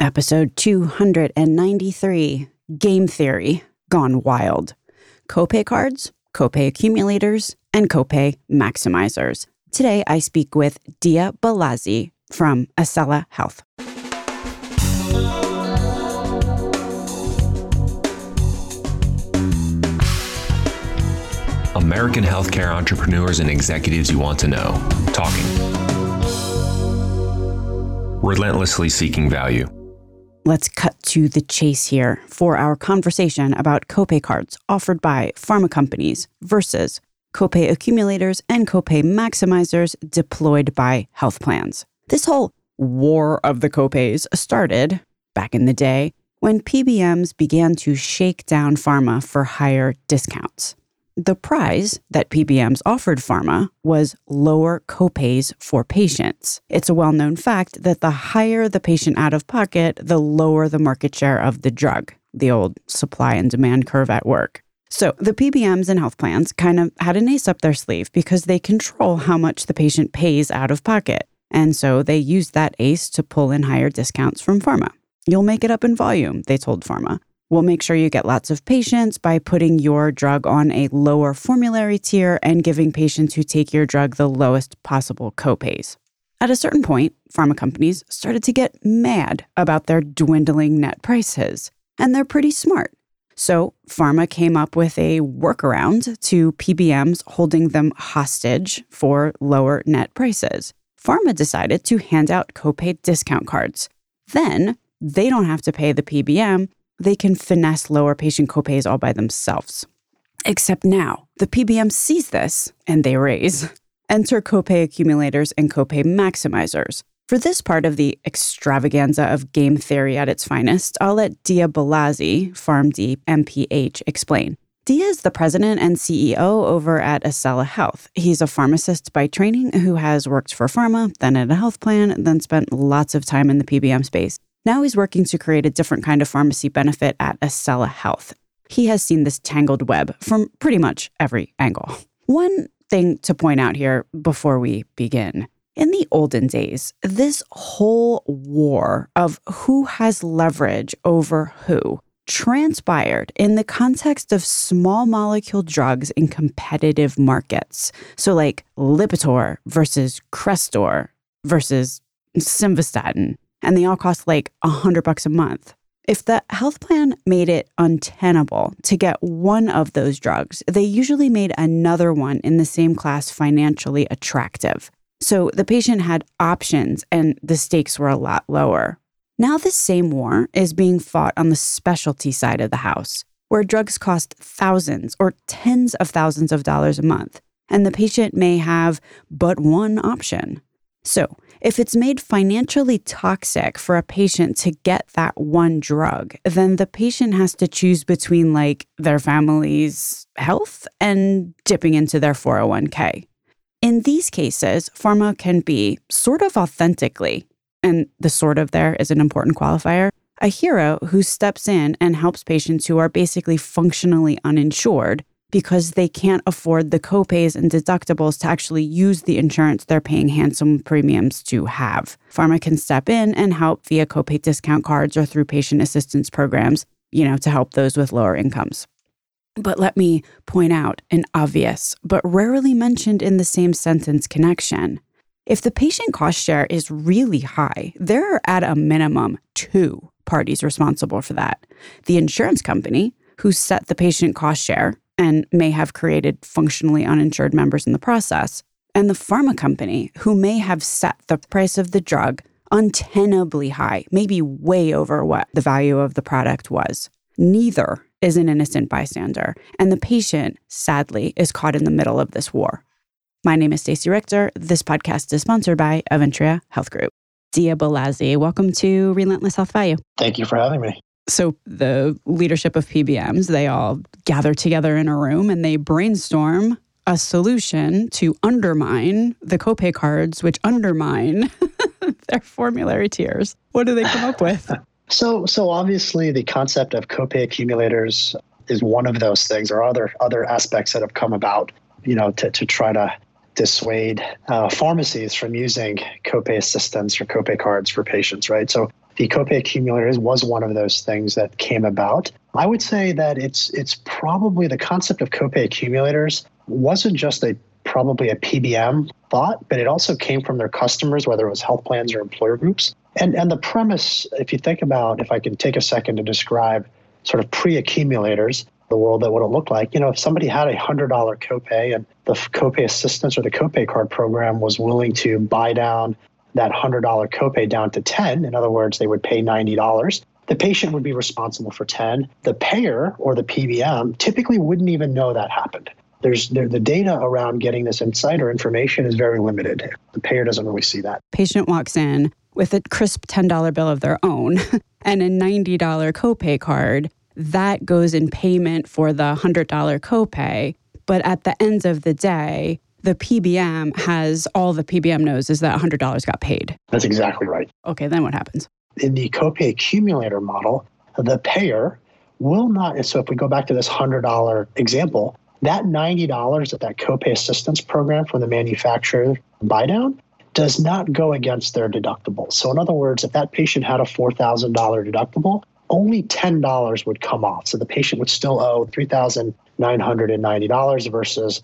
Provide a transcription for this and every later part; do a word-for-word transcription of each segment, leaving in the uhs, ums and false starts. Episode two ninety-three, Game Theory Gone Wild. Copay cards, copay accumulators, and copay maximizers. Today, I speak with Dea Belazi from Acela Health. American healthcare entrepreneurs and executives you want to know. Talking. Relentlessly seeking value. Let's cut to the chase here for our conversation about copay cards offered by pharma companies versus copay accumulators and copay maximizers deployed by health plans. This whole war of the copays started back in the day when P B Ms began to shake down pharma for higher discounts. The prize that P B Ms offered pharma was lower copays for patients. It's a well-known fact that the higher the patient out of pocket, the lower the market share of the drug, the old supply and demand curve at work. So the P B Ms and health plans kind of had an ace up their sleeve because they control how much the patient pays out of pocket. And so they used that ace to pull in higher discounts from pharma. You'll make it up in volume, they told pharma. We'll make sure you get lots of patients by putting your drug on a lower formulary tier and giving patients who take your drug the lowest possible copays. At a certain point, pharma companies started to get mad about their dwindling net prices, and they're pretty smart. So pharma came up with a workaround to P B Ms holding them hostage for lower net prices. Pharma decided to hand out copay discount cards. Then they don't have to pay the P B M. They can finesse lower patient copays all by themselves. Except now, the P B M sees this, and they raise. Enter copay accumulators and copay maximizers. For this part of the extravaganza of game theory at its finest, I'll let Dea Belazi, PharmD, M P H, explain. Dea is the president and C E O over at Acela Health. He's a pharmacist by training who has worked for pharma, then at a health plan, then spent lots of time in the P B M space. Now he's working to create a different kind of pharmacy benefit at Acela Health. He has seen this tangled web from pretty much every angle. One thing to point out here before we begin. In the olden days, this whole war of who has leverage over who transpired in the context of small molecule drugs in competitive markets. So like Lipitor versus Crestor versus Simvastatin. And they all cost like a hundred bucks a month. If the health plan made it untenable to get one of those drugs, they usually made another one in the same class financially attractive. So the patient had options and the stakes were a lot lower. Now this same war is being fought on the specialty side of the house, where drugs cost thousands or tens of thousands of dollars a month, and the patient may have but one option. So if it's made financially toxic for a patient to get that one drug, then the patient has to choose between like their family's health and dipping into their four oh one k. In these cases, pharma can be sort of authentically, and the sort of there is an important qualifier, a hero who steps in and helps patients who are basically functionally uninsured because they can't afford the copays and deductibles to actually use the insurance they're paying handsome premiums to have. Pharma can step in and help via copay discount cards or through patient assistance programs, you know, to help those with lower incomes. But let me point out an obvious, but rarely mentioned in the same sentence connection. If the patient cost share is really high, there are at a minimum two parties responsible for that. The insurance company, who set the patient cost share, and may have created functionally uninsured members in the process, and the pharma company, who may have set the price of the drug untenably high, maybe way over what the value of the product was. Neither is an innocent bystander, and the patient, sadly, is caught in the middle of this war. My name is Stacey Richter. This podcast is sponsored by Aventria Health Group. Dea Belazi, welcome to Relentless Health Value. Thank you for having me. So the leadership of P B Ms, they all gather together in a room and they brainstorm a solution to undermine the copay cards, which undermine their formulary tiers. What do they come up with? So so obviously the concept of copay accumulators is one of those things, or other other aspects that have come about, you know, to, to try to dissuade uh, pharmacies from using copay assistance or copay cards for patients, right? So the copay accumulators was one of those things that came about. I would say that it's it's probably the concept of copay accumulators wasn't just a probably a P B M thought, but it also came from their customers, whether it was health plans or employer groups. And and the premise, if you think about, if I can take a second to describe sort of pre-accumulators, the world that would have looked like, you know, if somebody had a one hundred dollars copay and the copay assistance or the copay card program was willing to buy down that one hundred dollars copay down to ten dollars, in other words, they would pay ninety dollars, the patient would be responsible for ten dollars. The payer or the P B M typically wouldn't even know that happened. There's there, the data around getting this insight or information is very limited. The payer doesn't really see that. Patient walks in with a crisp ten dollar bill of their own and a ninety dollar copay card. That goes in payment for the one hundred dollar copay. But at the end of the day, the P B M has, all the P B M knows is that one hundred dollars got paid. That's exactly right. Okay, then what happens? In the copay accumulator model, the payer will not, so if we go back to this one hundred dollar example, that ninety dollars that that copay assistance program from the manufacturer buy down does not go against their deductible. So in other words, if that patient had a four thousand dollar deductible, only ten dollars would come off. So the patient would still owe three thousand nine hundred ninety dollars versus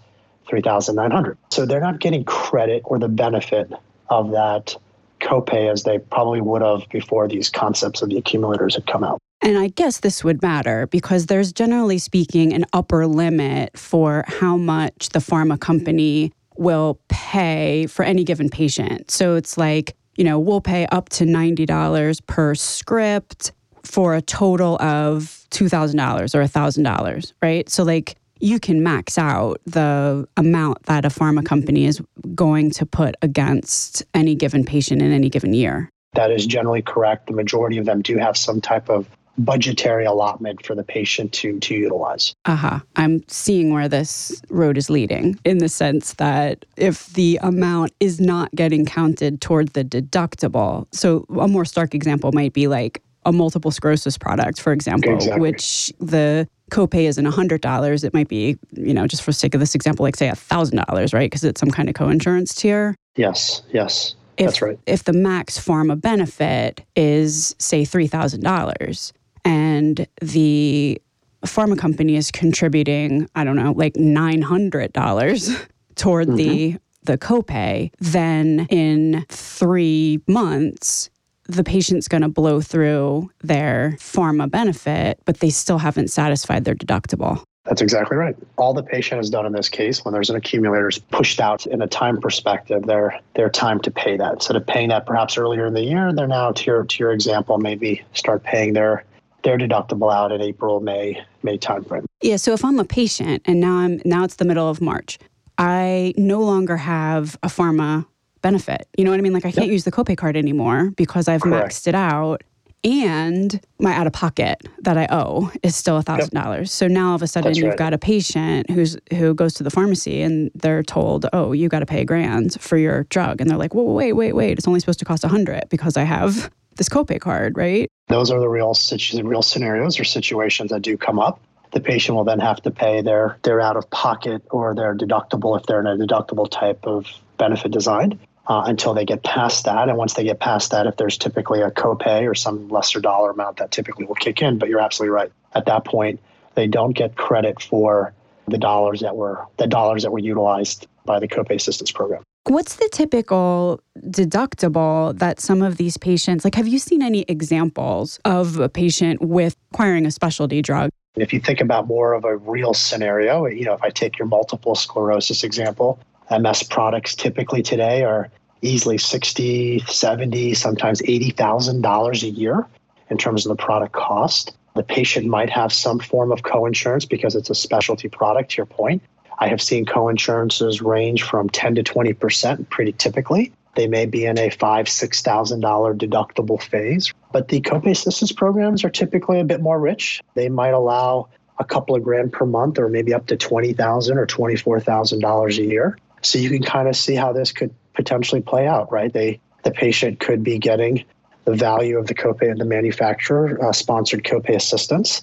three thousand nine hundred dollars. So they're not getting credit or the benefit of that copay as they probably would have before these concepts of the accumulators had come out. And I guess this would matter because there's generally speaking an upper limit for how much the pharma company will pay for any given patient. So it's like, you know, we'll pay up to ninety dollars per script for a total of two thousand dollars or one thousand dollars, right? So like you can max out the amount that a pharma company is going to put against any given patient in any given year. That is generally correct. The majority of them do have some type of budgetary allotment for the patient to to utilize. Uh-huh. I'm seeing where this road is leading in the sense that if the amount is not getting counted toward the deductible, so a more stark example might be like a multiple sclerosis product, for example, exactly. Which the copay isn't one hundred dollars. It might be, you know, just for sake of this example, like say one thousand dollars, right? Because it's some kind of co-insurance tier. Yes, yes. If, That's right. If the max pharma benefit is, say, three thousand dollars and the pharma company is contributing, I don't know, like nine hundred dollars toward mm-hmm. the the copay, then in three months, the patient's going to blow through their pharma benefit, but they still haven't satisfied their deductible. That's exactly right. All the patient has done in this case, when there's an accumulator, is pushed out in a time perspective, their their time to pay that. Instead of paying that perhaps earlier in the year, they're now, to your, to your example, maybe start paying their their deductible out in April, May, May timeframe. Yeah, so if I'm a patient and now I'm now it's the middle of March, I no longer have a pharma benefit. You know what I mean? Like I can't yep. use the copay card anymore because I've Correct. maxed it out. And my out-of-pocket that I owe is still one thousand dollars. Yep. So now all of a sudden That's you've right. got a patient who's who goes to the pharmacy and they're told, oh, you got to pay a grand for your drug. And they're like, well, wait, wait, wait. It's only supposed to cost one hundred dollars because I have this copay card, right? Those are the real situ- real scenarios or situations that do come up. The patient will then have to pay their, their out-of-pocket or their deductible if they're in a deductible type of benefit design. Uh, until they get past that. And once they get past that, if there's typically a copay or some lesser dollar amount, that typically will kick in. But you're absolutely right. At that point, they don't get credit for the dollars that were the dollars that were utilized by the copay assistance program. What's the typical deductible that some of these patients, like have you seen any examples of a patient with acquiring a specialty drug? If you think about more of a real scenario, you know, if I take your multiple sclerosis example, M S products typically today are easily sixty thousand dollars, seventy thousand dollars, sometimes eighty thousand dollars a year in terms of the product cost. The patient might have some form of coinsurance because it's a specialty product, to your point. I have seen coinsurances range from ten to twenty percent pretty typically. They may be in a five thousand dollars, six thousand dollars deductible phase, but the copay assistance programs are typically a bit more rich. They might allow a couple of grand per month or maybe up to twenty thousand dollars or twenty-four thousand dollars a year. So you can kind of see how this could potentially play out, right? They, the patient could be getting the value of the copay and the manufacturer uh, sponsored copay assistance.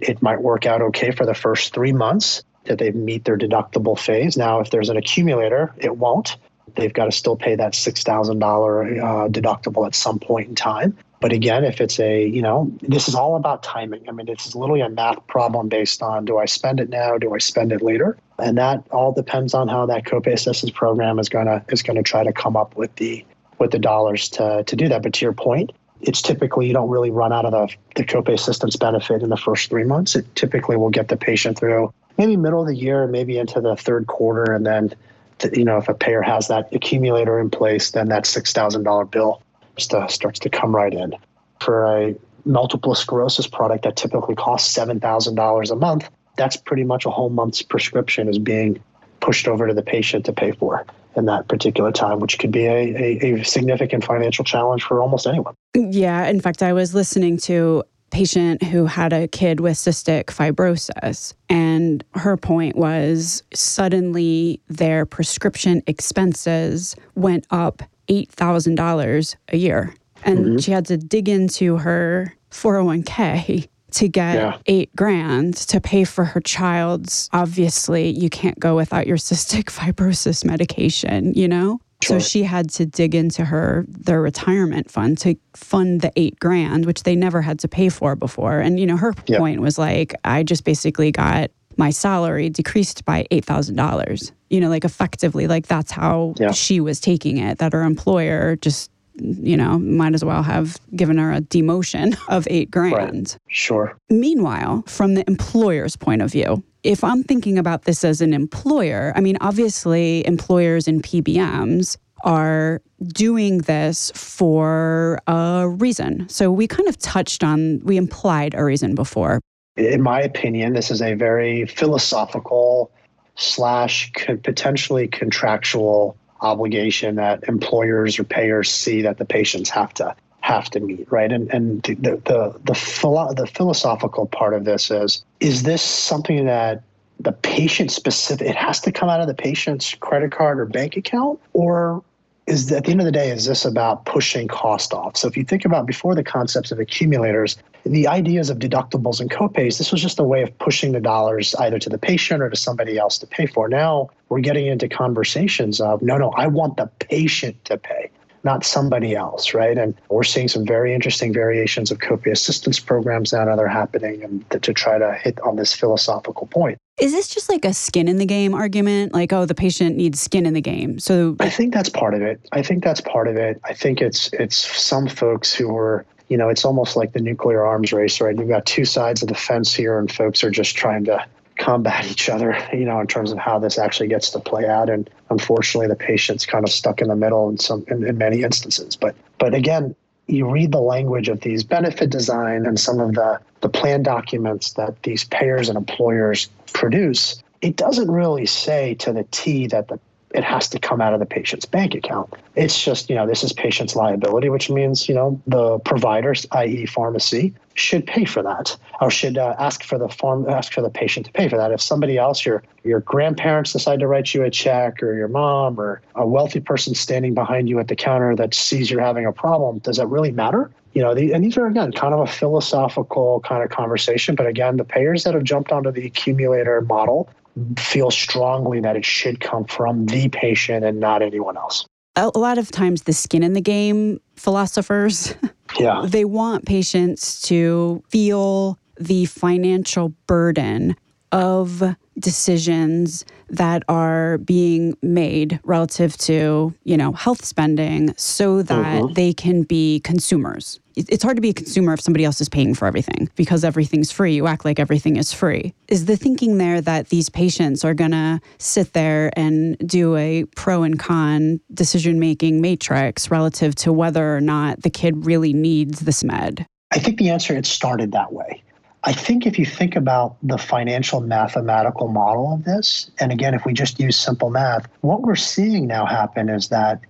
It might work out okay for the first three months that they meet their deductible phase. Now, if there's an accumulator, it won't. They've got to still pay that six thousand dollars uh, deductible at some point in time. But again, if it's a, you know, this is all about timing. I mean, it's literally a math problem based on, do I spend it now? Do I spend it later? And that all depends on how that copay assistance program is going to is going to try to come up with the with the dollars to, to do that. But to your point, it's typically, you don't really run out of the, the copay assistance benefit in the first three months. It typically will get the patient through maybe middle of the year, maybe into the third quarter. And then, to, you know, if a payer has that accumulator in place, then that six thousand dollars bill starts to come right in. For a multiple sclerosis product that typically costs seven thousand dollars a month, that's pretty much a whole month's prescription is being pushed over to the patient to pay for in that particular time, which could be a, a, a significant financial challenge for almost anyone. Yeah. In fact, I was listening to a patient who had a kid with cystic fibrosis, and her point was suddenly their prescription expenses went up eight thousand dollars a year. And mm-hmm. she had to dig into her four oh one k to get yeah. eight grand to pay for her child's. Obviously, you can't go without your cystic fibrosis medication, you know? Sure. So she had to dig into her their retirement fund to fund the eight grand, which they never had to pay for before. And, you know, her yep. point was like, I just basically got my salary decreased by eight thousand dollars, you know, like effectively, like that's how yeah. she was taking it, that her employer just, you know, might as well have given her a demotion of eight grand. Right. Sure. Meanwhile, from the employer's point of view, if I'm thinking about this as an employer, I mean, obviously employers in P B Ms are doing this for a reason. So we kind of touched on, we implied a reason before. In my opinion, this is a very philosophical slash potentially contractual obligation that employers or payers see that the patients have to have to meet, right? And and the the the, philo- the philosophical part of this is is this something that the patient specific? It has to come out of the patient's credit card or bank account, or is that, at the end of the day, is this about pushing cost off? So if you think about before the concepts of accumulators, the ideas of deductibles and copays, this was just a way of pushing the dollars either to the patient or to somebody else to pay for. Now we're getting into conversations of, no, no, I want the patient to pay, not somebody else, right? And we're seeing some very interesting variations of copay assistance programs now that are happening and to, to try to hit on this philosophical point. Is this just like a skin in the game argument? Like, oh, the patient needs skin in the game. So I think that's part of it. I think that's part of it. I think it's it's some folks who are, you know, it's almost like the nuclear arms race, right? You've got two sides of the fence here and folks are just trying to combat each other, you know, in terms of how this actually gets to play out. And unfortunately, the patient's kind of stuck in the middle in some in, in many instances. But but again, you read the language of these benefit design and some of the, the plan documents that these payers and employers produce, it doesn't really say to the T that the, it has to come out of the patient's bank account. It's just, you know, this is patient's liability, which means, you know, the providers, that is pharmacy, should pay for that or should uh, ask for the farm, ask for the patient to pay for that. If somebody else, your your grandparents decide to write you a check or your mom or a wealthy person standing behind you at the counter that sees you're having a problem, does that really matter? You know, the, and these are, again, kind of a philosophical kind of conversation. But again, the payers that have jumped onto the accumulator model feel strongly that it should come from the patient and not anyone else. A lot of times the skin in the game philosophers, yeah. they want patients to feel the financial burden of decisions that are being made relative to, you know, health spending so that mm-hmm. they can be consumers. It's hard to be a consumer if somebody else is paying for everything because everything's free. You act like everything is free. Is the thinking there that these patients are going to sit there and do a pro and con decision-making matrix relative to whether or not the kid really needs this med? I think the answer, it started that way. I think if you think about the financial mathematical model of this, and again, if we just use simple math, what we're seeing now happen is that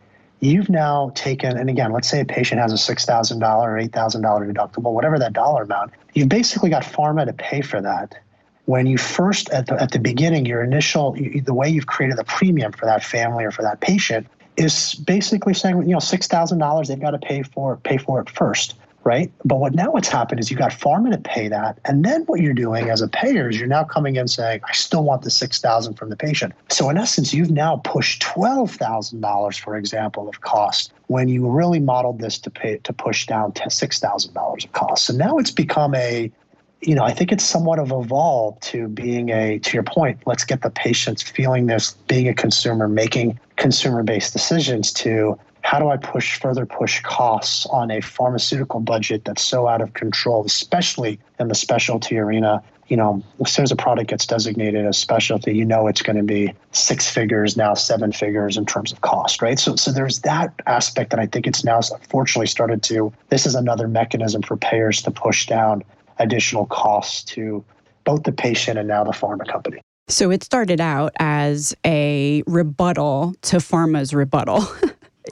you've now taken, and again, let's say a patient has a six thousand dollars or eight thousand dollars deductible, whatever that dollar amount, you've basically got pharma to pay for that. When you first, at the, at the beginning, your initial, you, the way you've created the premium for that family or for that patient is basically saying, you know, six thousand dollars, they've got to pay for, pay for it first. Right? But what now what's happened is you got pharma to pay that. And then what you're doing as a payer is you're now coming in saying, I still want the six thousand dollars from the patient. So in essence, you've now pushed twelve thousand dollars, for example, of cost when you really modeled this to pay, to push down six thousand dollars of cost. So now it's become a, you know, I think it's somewhat of evolved to being a, to your point, let's get the patients feeling this, being a consumer, making consumer-based decisions to how do I push further push costs on a pharmaceutical budget that's so out of control, especially in the specialty arena. You know, as soon as a product gets designated as specialty, you know it's going to be six figures, now seven figures in terms of cost, right? So so there's that aspect that I think it's now unfortunately started to, this is another mechanism for payers to push down additional costs to both the patient and now the pharma company. So it started out as a rebuttal to pharma's rebuttal.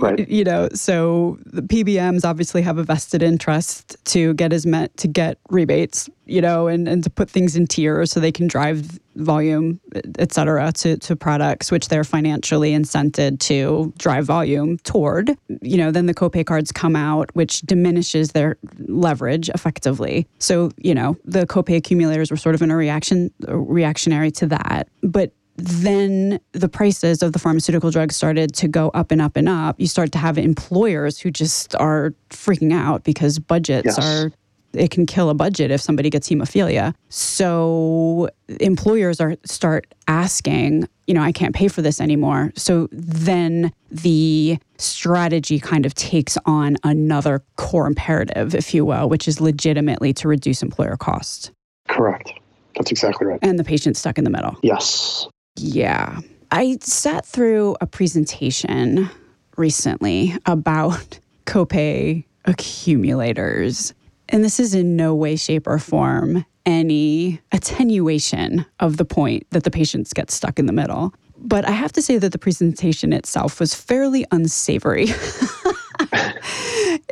Right. You know, so the P B Ms obviously have a vested interest to get as met to get rebates, you know, and, and to put things in tiers so they can drive volume, et cetera, to, to products, which they're financially incented to drive volume toward. You know, then the copay cards come out, which diminishes their leverage effectively. So, you know, the copay accumulators were sort of in a reaction, reactionary to that. But then the prices of the pharmaceutical drugs started to go up and up and up. You start to have employers who just are freaking out because budgets yes. are, it can kill a budget if somebody gets hemophilia. So employers are start asking, you know, I can't pay for this anymore. So then the strategy kind of takes on another core imperative, if you will, which is legitimately to reduce employer costs. Correct. That's exactly right. And the patient's stuck in the middle. Yes. Yeah. I sat through a presentation recently about copay accumulators. And this is in no way, shape, or form any attenuation of the point that the patients get stuck in the middle. But I have to say that the presentation itself was fairly unsavory.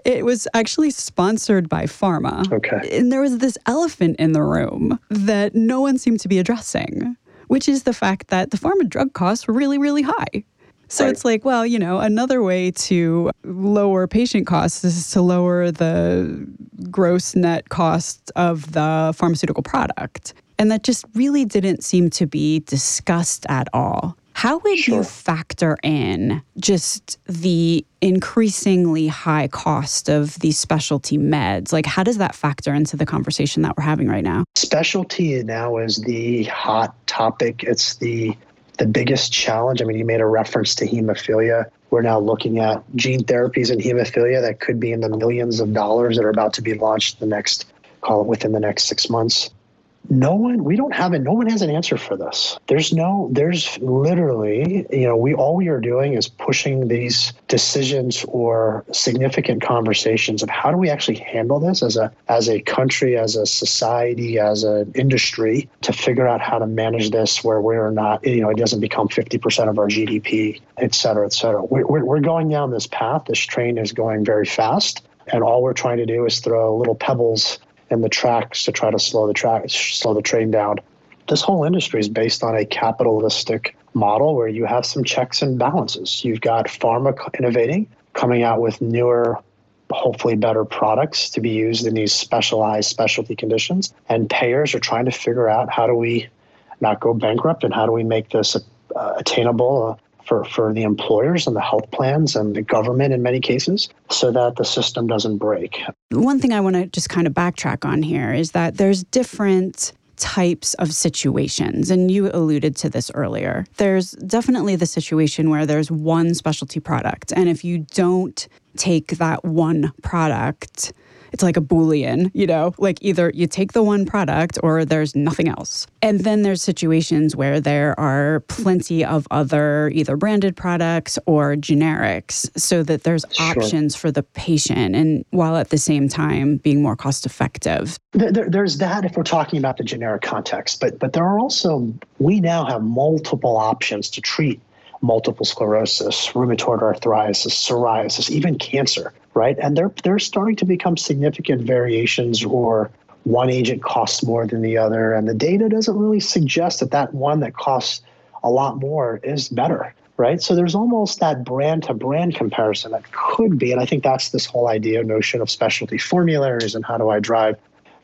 It was actually sponsored by pharma. Okay. And there was this elephant in the room that no one seemed to be addressing, which is the fact that the pharma drug costs were really, really high. So right. It's like, well, you know, another way to lower patient costs is to lower the gross net cost of the pharmaceutical product. And that just really didn't seem to be discussed at all. How would sure. you factor in just the increasingly high cost of these specialty meds? Like, how does that factor into the conversation that we're having right now? Specialty now is the hot topic. It's the the biggest challenge. I mean, you made a reference to hemophilia. We're now looking at gene therapies in hemophilia that could be in the millions of dollars that are about to be launched the next, call it within the next six months. No one, we don't have it. No one has an answer for this. There's no, there's literally, you know, we, all we are doing is pushing these decisions or significant conversations of how do we actually handle this as a, as a country, as a society, as an industry to figure out how to manage this where we're not, you know, it doesn't become fifty percent of our G D P, et cetera, et cetera. We're, we're going down this path. This train is going very fast. And all we're trying to do is throw little pebbles and the tracks to try to slow the track, slow the train down. This whole industry is based on a capitalistic model where you have some checks and balances. You've got pharma innovating, coming out with newer, hopefully better products to be used in these specialized specialty conditions. And payers are trying to figure out how do we not go bankrupt and how do we make this uh, attainable uh, For, for the employers and the health plans and the government in many cases, so that the system doesn't break. One thing I want to just kind of backtrack on here is that there's different types of situations, and you alluded to this earlier. There's definitely the situation where there's one specialty product, and if you don't take that one product, it's like a Boolean, you know, like either you take the one product or there's nothing else. And then there's situations where there are plenty of other either branded products or generics so that there's sure. options for the patient and while at the same time being more cost effective. There, there, there's that if we're talking about the generic context, but but there are also, we now have multiple options to treat multiple sclerosis, rheumatoid arthritis, psoriasis, even cancer, right? And they're, they're starting to become significant variations or one agent costs more than the other. And the data doesn't really suggest that that one that costs a lot more is better, right? So there's almost that brand to brand comparison that could be, and I think that's this whole idea notion of specialty formularies and how do I drive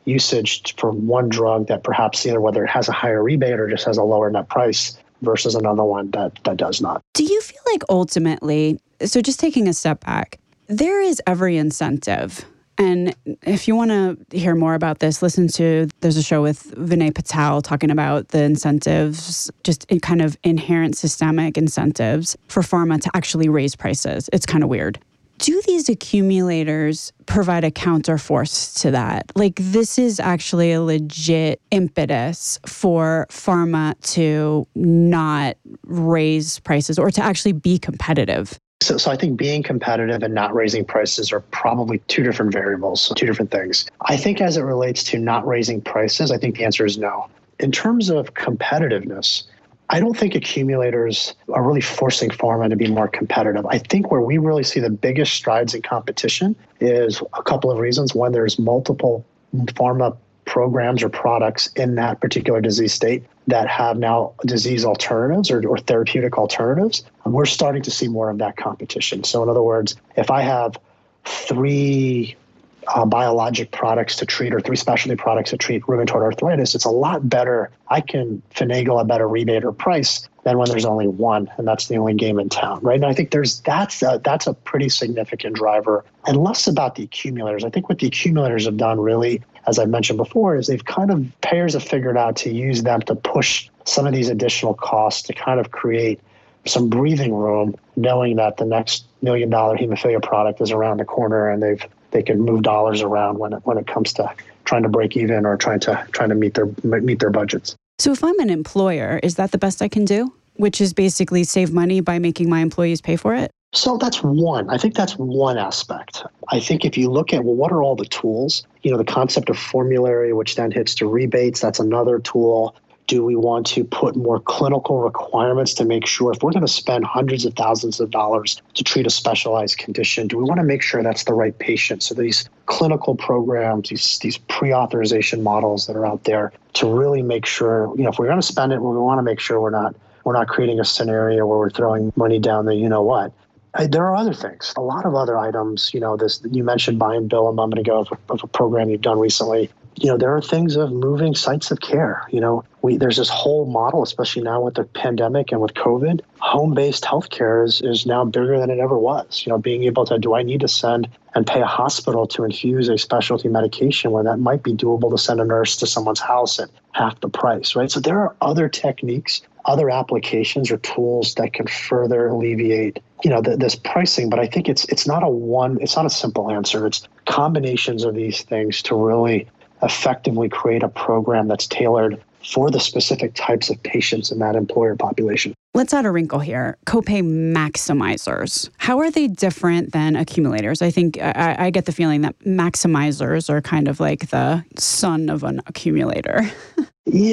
usage for one drug that perhaps either whether it has a higher rebate or just has a lower net price versus another one that, that does not. Do you feel like ultimately, so just taking a step back, There is every incentive. And if you want to hear more about this, listen to, there's a show with Vinay Patel talking about the incentives, just in kind of inherent systemic incentives for pharma to actually raise prices. It's kind of weird. Do these accumulators provide a counterforce to that? Like, this is actually a legit impetus for pharma to not raise prices or to actually be competitive. So, so I think being competitive and not raising prices are probably two different variables, two different things. I think as it relates to not raising prices, I think the answer is no. In terms of competitiveness, I don't think accumulators are really forcing pharma to be more competitive. I think where we really see the biggest strides in competition is a couple of reasons. One, there's multiple pharma programs or products in that particular disease state that have now disease alternatives or, or therapeutic alternatives. And we're starting to see more of that competition. So in other words, if I have three Uh, biologic products to treat or three specialty products to treat rheumatoid arthritis, it's a lot better. I can finagle a better rebate or price than when there's only one, and that's the only game in town, right? And I think there's that's a, that's a pretty significant driver, and less about the accumulators. I think what the accumulators have done really, as I've mentioned before, is they've kind of, payers have figured out to use them to push some of these additional costs to kind of create some breathing room, knowing that the next million dollar hemophilia product is around the corner, and they've They can move dollars around when it, when it comes to trying to break even or trying to trying to meet their meet their budgets. So if I'm an employer, is that the best I can do? Which is basically save money by making my employees pay for it? So that's one. I think that's one aspect. I think if you look at, well, what are all the tools? You know, the concept of formulary, which then hits to rebates, that's another tool. Do we want to put more clinical requirements to make sure if we're going to spend hundreds of thousands of dollars to treat a specialized condition, do we want to make sure that's the right patient? So these clinical programs, these, these pre-authorization models that are out there to really make sure, you know, if we're going to spend it, we want to make sure we're not we're not creating a scenario where we're throwing money down the you-know-what. There are other things, a lot of other items. You know, this you mentioned buy and bill a moment ago of a, of a program you've done recently. You know, there are things of moving sites of care. You know, we, there's this whole model, especially now with the pandemic and with COVID, home-based healthcare is, is now bigger than it ever was. You know, being able to, do I need to send and pay a hospital to infuse a specialty medication when that might be doable to send a nurse to someone's house at half the price, right? So there are other techniques, other applications or tools that can further alleviate, you know, the, this pricing. But I think it's it's not a one, it's not a simple answer. It's combinations of these things to really effectively create a program that's tailored for the specific types of patients in that employer population. Let's add a wrinkle here. Copay maximizers. How are they different than accumulators? I think I, I get the feeling that maximizers are kind of like the son of an accumulator.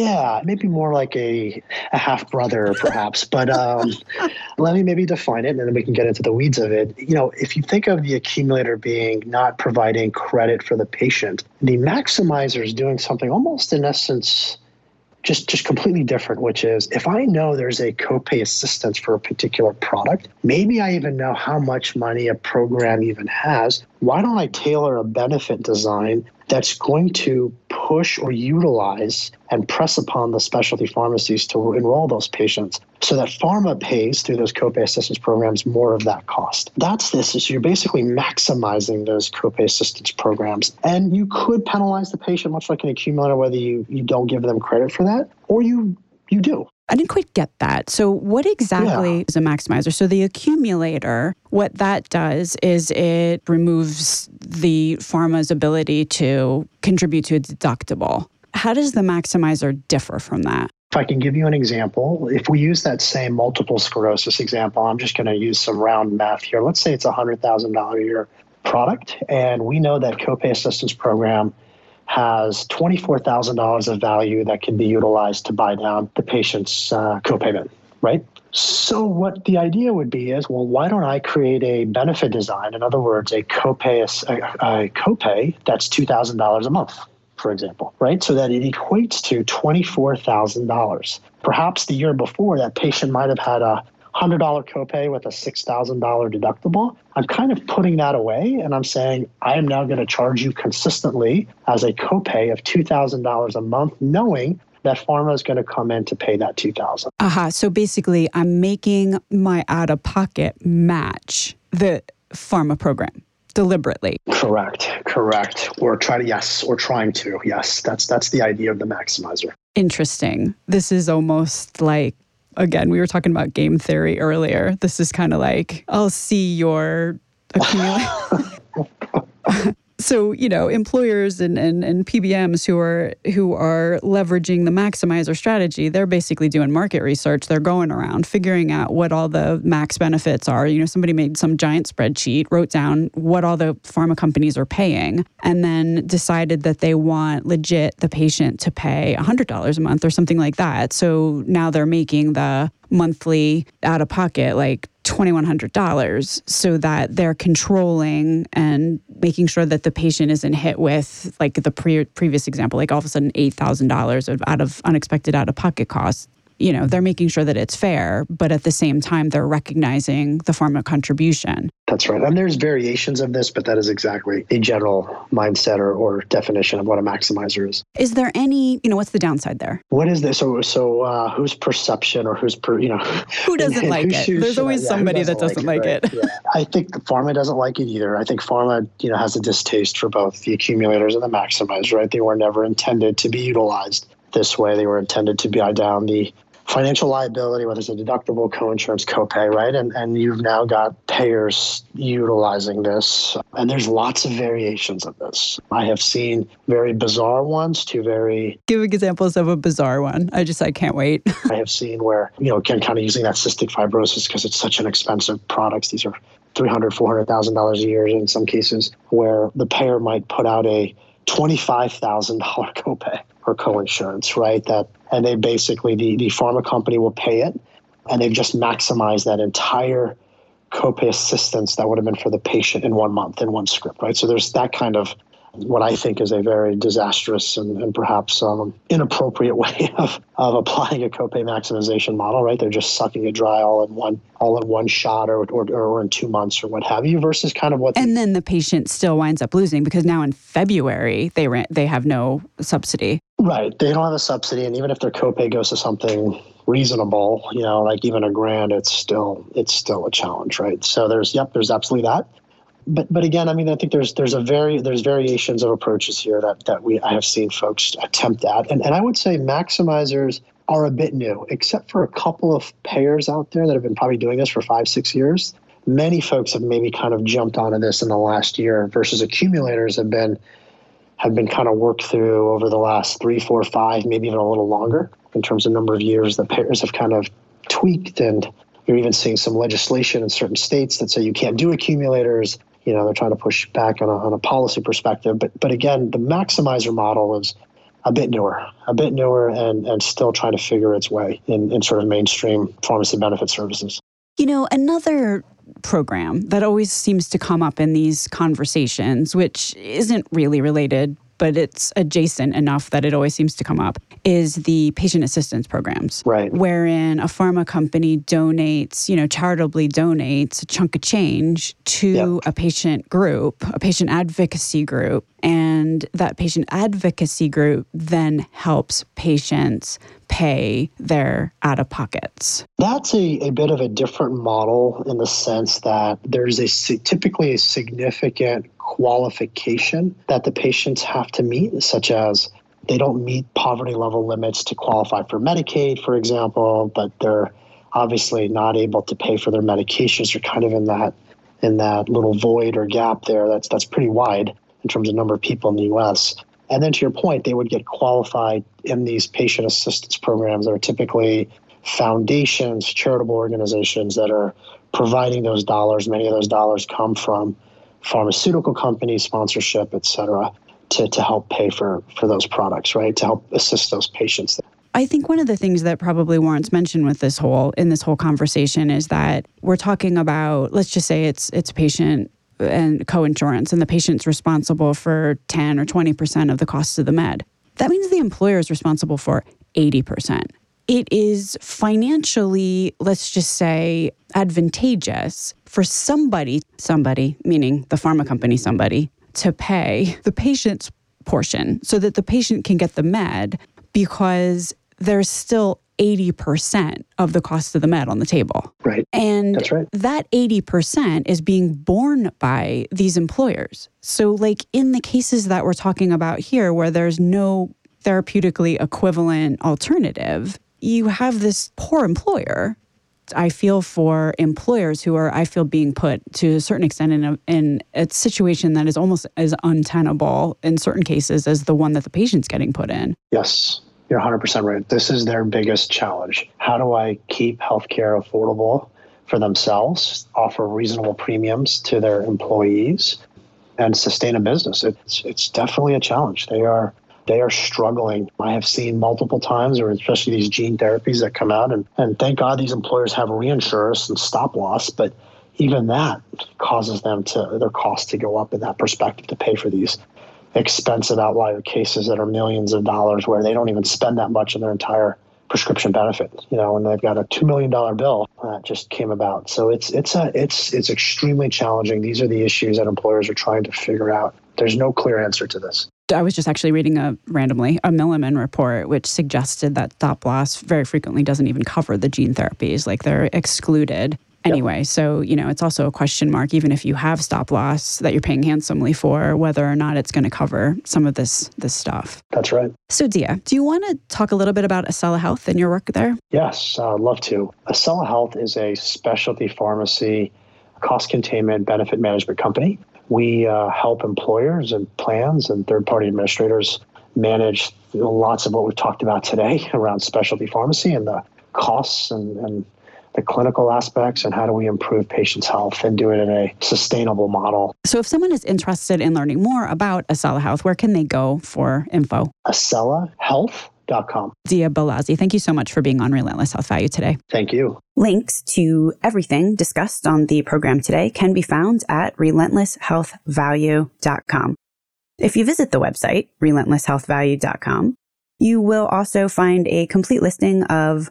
Yeah, maybe more like a, a half brother, perhaps. But um, let me maybe define it, and then we can get into the weeds of it. You know, if you think of the accumulator being not providing credit for the patient, the maximizer is doing something almost in essence just just completely different, which is if I know there's a copay assistance for a particular product, maybe I even know how much money a program even has. Why don't I tailor a benefit design that's going to push or utilize and press upon the specialty pharmacies to enroll those patients so that pharma pays through those copay assistance programs more of that cost? That's this. So you're basically maximizing those copay assistance programs. And you could penalize the patient much like an accumulator, whether you, you don't give them credit for that or you you do. I didn't quite get that. So what exactly yeah. is a maximizer? So the accumulator, what that does is it removes the pharma's ability to contribute to a deductible. How does the maximizer differ from that? If I can give you an example, if we use that same multiple sclerosis example, I'm just going to use some round math here. Let's say it's a one hundred thousand dollars a year product, and we know that copay assistance program has twenty-four thousand dollars of value that can be utilized to buy down the patient's uh, copayment, right? So what the idea would be is, well, why don't I create a benefit design? In other words, a copay a, a copay that's two thousand dollars a month, for example, right? So that it equates to twenty-four thousand dollars. Perhaps the year before, that patient might have had a one hundred dollars copay with a six thousand dollars deductible. I'm kind of putting that away, and I'm saying I am now going to charge you consistently as a copay of two thousand dollars a month, knowing that pharma is going to come in to pay that two thousand dollars. Aha, so basically I'm making my out-of-pocket match the pharma program. deliberately. Correct. Correct. Or try to, yes, or trying to, yes. That's, that's the idea of the maximizer. Interesting. This is almost like, again, we were talking about game theory earlier. This is kind of like, I'll see your accumulation. So, you know, employers and, and, and P B Ms who are who are leveraging the maximizer strategy, they're basically doing market research. They're going around figuring out what all the max benefits are. You know, somebody made some giant spreadsheet, wrote down what all the pharma companies are paying, and then decided that they want legit the patient to pay one hundred dollars a month or something like that. So now they're making the monthly out-of-pocket like two thousand one hundred dollars so that they're controlling and making sure that the patient isn't hit with, like the pre- previous example, like all of a sudden eight thousand dollars of out of unexpected out-of-pocket costs. You know, they're making sure that it's fair, but at the same time, they're recognizing the pharma contribution. That's right. And there's variations of this, but that is exactly a general mindset or, or definition of what a maximizer is. Is there any, you know, what's the downside there? What is this? So, so uh, whose perception or whose, per, you know. Who doesn't and, and like it? There's always yeah, somebody doesn't that doesn't like it. Like it. Right? Yeah. I think pharma doesn't like it either. I think pharma, you know, has a distaste for both the accumulators and the maximizer, right? They were never intended to be utilized this way. They were intended to be down the financial liability, whether it's a deductible, co-insurance, copay, right? And and you've now got payers utilizing this. And there's lots of variations of this. I have seen very bizarre ones to very... Give examples of a bizarre one. I just, I can't wait. I have seen where, you know, again, kind of using that cystic fibrosis because it's such an expensive product. These are three hundred thousand dollars, four hundred thousand dollars a year in some cases where the payer might put out a twenty-five thousand dollars copay or coinsurance, right? That and they basically the, the pharma company will pay it, and they've just maximized that entire copay assistance that would have been for the patient in one month in one script, right? So there's that kind of what I think is a very disastrous and, and perhaps um, inappropriate way of of applying a copay maximization model, right? They're just sucking it dry all in one all in one shot or or, or in two months or what have you versus kind of what... And the, then the patient still winds up losing because now in February, they ran, they have no subsidy. Right. They don't have a subsidy. And even if their copay goes to something reasonable, you know, like even a grand, it's still it's still a challenge, right? So there's, yep, there's absolutely that. But but again, I mean, I think there's there's a very there's variations of approaches here that, that we I have seen folks attempt at, and and I would say maximizers are a bit new, except for a couple of payers out there that have been probably doing this for five six years. Many folks have maybe kind of jumped onto this in the last year, versus accumulators have been have been kind of worked through over the last three four five maybe even a little longer in terms of number of years that payers have kind of tweaked, and you're even seeing some legislation in certain states that say you can't do accumulators. You know, they're trying to push back on a, on a policy perspective. But but again, the maximizer model is a bit newer, a bit newer and, and still trying to figure its way in, in sort of mainstream pharmacy benefit services. You know, another program that always seems to come up in these conversations, which isn't really related, but it's adjacent enough that it always seems to come up, is the patient assistance programs. Right. Wherein a pharma company donates, you know, charitably donates a chunk of change to yep. a patient group, a patient advocacy group. And that patient advocacy group then helps patients pay their out-of-pockets. That's a, a bit of a different model in the sense that there's a typically a significant qualification that the patients have to meet, such as they don't meet poverty level limits to qualify for Medicaid, for example, but they're obviously not able to pay for their medications. You're kind of in that in that little void or gap there. That's that's pretty wide in terms of number of people in the U S. And then to your point, they would get qualified in these patient assistance programs that are typically foundations, charitable organizations that are providing those dollars. Many of those dollars come from pharmaceutical companies, sponsorship, et cetera, to, to help pay for, for those products, right? To help assist those patients. I think one of the things that probably warrants mention with this whole in this whole conversation is that we're talking about, let's just say it's it's patient and co-insurance, and the patient's responsible for ten or twenty percent of the cost of the med. That means the employer is responsible for eighty percent. It is financially, let's just say, advantageous for somebody, somebody, meaning the pharma company, somebody, to pay the patient's portion so that the patient can get the med because there's still eighty percent of the cost of the med on the table. Right. And that's right. That eighty percent is being borne by these employers. So like in the cases that we're talking about here where there's no therapeutically equivalent alternative, you have this poor employer. I feel for employers who are, I feel, being put to a certain extent in a, in a situation that is almost as untenable in certain cases as the one that the patient's getting put in. Yes, you're one hundred percent right. This is their biggest challenge. How do I keep healthcare affordable for themselves, offer reasonable premiums to their employees, and sustain a business? It's it's definitely a challenge. They are They are struggling. I have seen multiple times, or especially these gene therapies that come out, and, and thank God these employers have reinsurance and stop loss, but even that causes them to, their costs to go up in that perspective to pay for these expensive outlier cases that are millions of dollars where they don't even spend that much on their entire prescription benefit, you know, and they've got a two million dollars bill that just came about. So it's, it's, a, it's, it's extremely challenging. These are the issues that employers are trying to figure out. There's no clear answer to this. I was just actually reading a randomly a Milliman report, which suggested that stop loss very frequently doesn't even cover the gene therapies, like they're excluded anyway. Yep. So, you know, it's also a question mark, even if you have stop loss that you're paying handsomely for, whether or not it's going to cover some of this this stuff. That's right. So, Dea, do you want to talk a little bit about Acela Health and your work there? Yes, I'd love to. Acela Health is a specialty pharmacy, cost containment, benefit management company. We uh, help employers and plans and third-party administrators manage lots of what we've talked about today around specialty pharmacy and the costs and, and the clinical aspects and how do we improve patients' health and do it in a sustainable model. So if someone is interested in learning more about Acela Health, where can they go for info? acela health dot com. Dea Belazi, thank you so much for being on Relentless Health Value today. Thank you. Links to everything discussed on the program today can be found at relentless health value dot com. If you visit the website, relentless health value dot com, you will also find a complete listing of